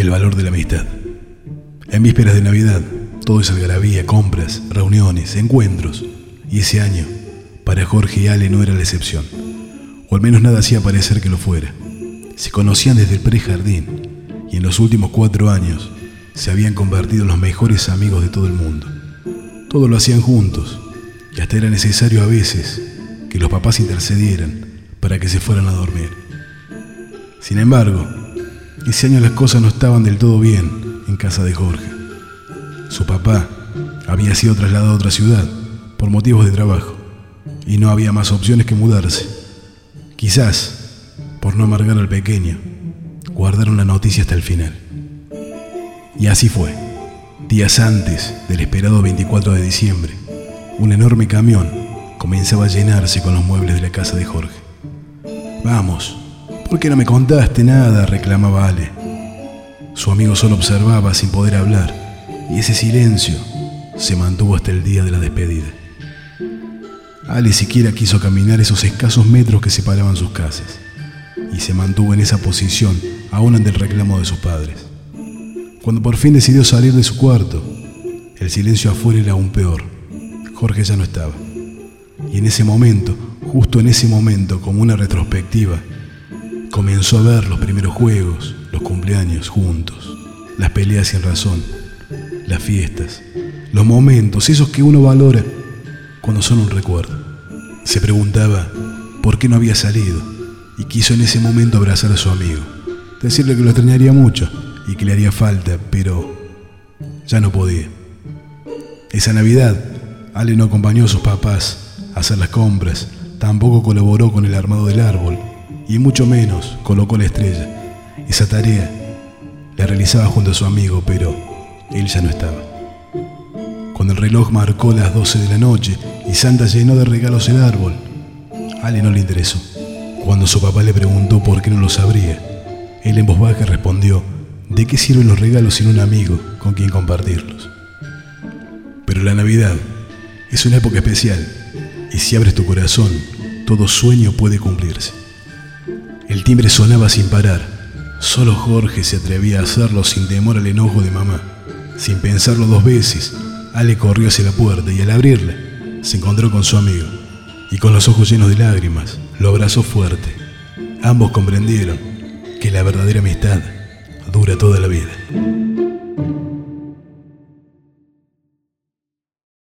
el valor de la amistad. En vísperas de Navidad, todo es algarabía, compras, reuniones, encuentros. Y ese año, para Jorge y Ale no era la excepción. O al menos nada hacía parecer que lo fuera. Se conocían desde el prejardín y en los últimos 4 años se habían convertido en los mejores amigos de todo el mundo. Todo lo hacían juntos y hasta era necesario a veces que los papás intercedieran para que se fueran a dormir. Sin embargo, ese año las cosas no estaban del todo bien en casa de Jorge. Su papá había sido trasladado a otra ciudad por motivos de trabajo y no había más opciones que mudarse. Quizás, por no amargar al pequeño, guardaron la noticia hasta el final. Y así fue. Días antes del esperado 24 de diciembre, un enorme camión comenzaba a llenarse con los muebles de la casa de Jorge. «Vamos, ¿por qué no me contaste nada?», reclamaba Ale. Su amigo solo observaba sin poder hablar, y ese silencio se mantuvo hasta el día de la despedida. Ale siquiera quiso caminar esos escasos metros que separaban sus casas, y se mantuvo en esa posición aún ante el reclamo de sus padres. Cuando por fin decidió salir de su cuarto, el silencio afuera era aún peor. Jorge ya no estaba. Y en ese momento, justo en ese momento, como una retrospectiva, comenzó a ver los primeros juegos, los cumpleaños juntos, las peleas sin razón, las fiestas, los momentos, esos que uno valora cuando son un recuerdo. Se preguntaba por qué no había salido y quiso en ese momento abrazar a su amigo, decirle que lo extrañaría mucho y que le haría falta, pero ya no podía. Esa Navidad, Ale no acompañó a sus papás a hacer las compras, tampoco colaboró con el armado del árbol y mucho menos colocó la estrella. Esa tarea la realizaba junto a su amigo, pero él ya no estaba. Cuando el reloj marcó las 12 de la noche y Santa llenó de regalos el árbol, Ale no le interesó. Cuando su papá le preguntó por qué no los abría, él en voz baja respondió: ¿de qué sirven los regalos sin un amigo con quien compartirlos? Pero la Navidad es una época especial y si abres tu corazón, todo sueño puede cumplirse. El timbre sonaba sin parar. Solo Jorge se atrevía a hacerlo sin temor al enojo de mamá. Sin pensarlo 2 veces, Ale corrió hacia la puerta y al abrirla se encontró con su amigo y con los ojos llenos de lágrimas lo abrazó fuerte. Ambos comprendieron que la verdadera amistad dura toda la vida.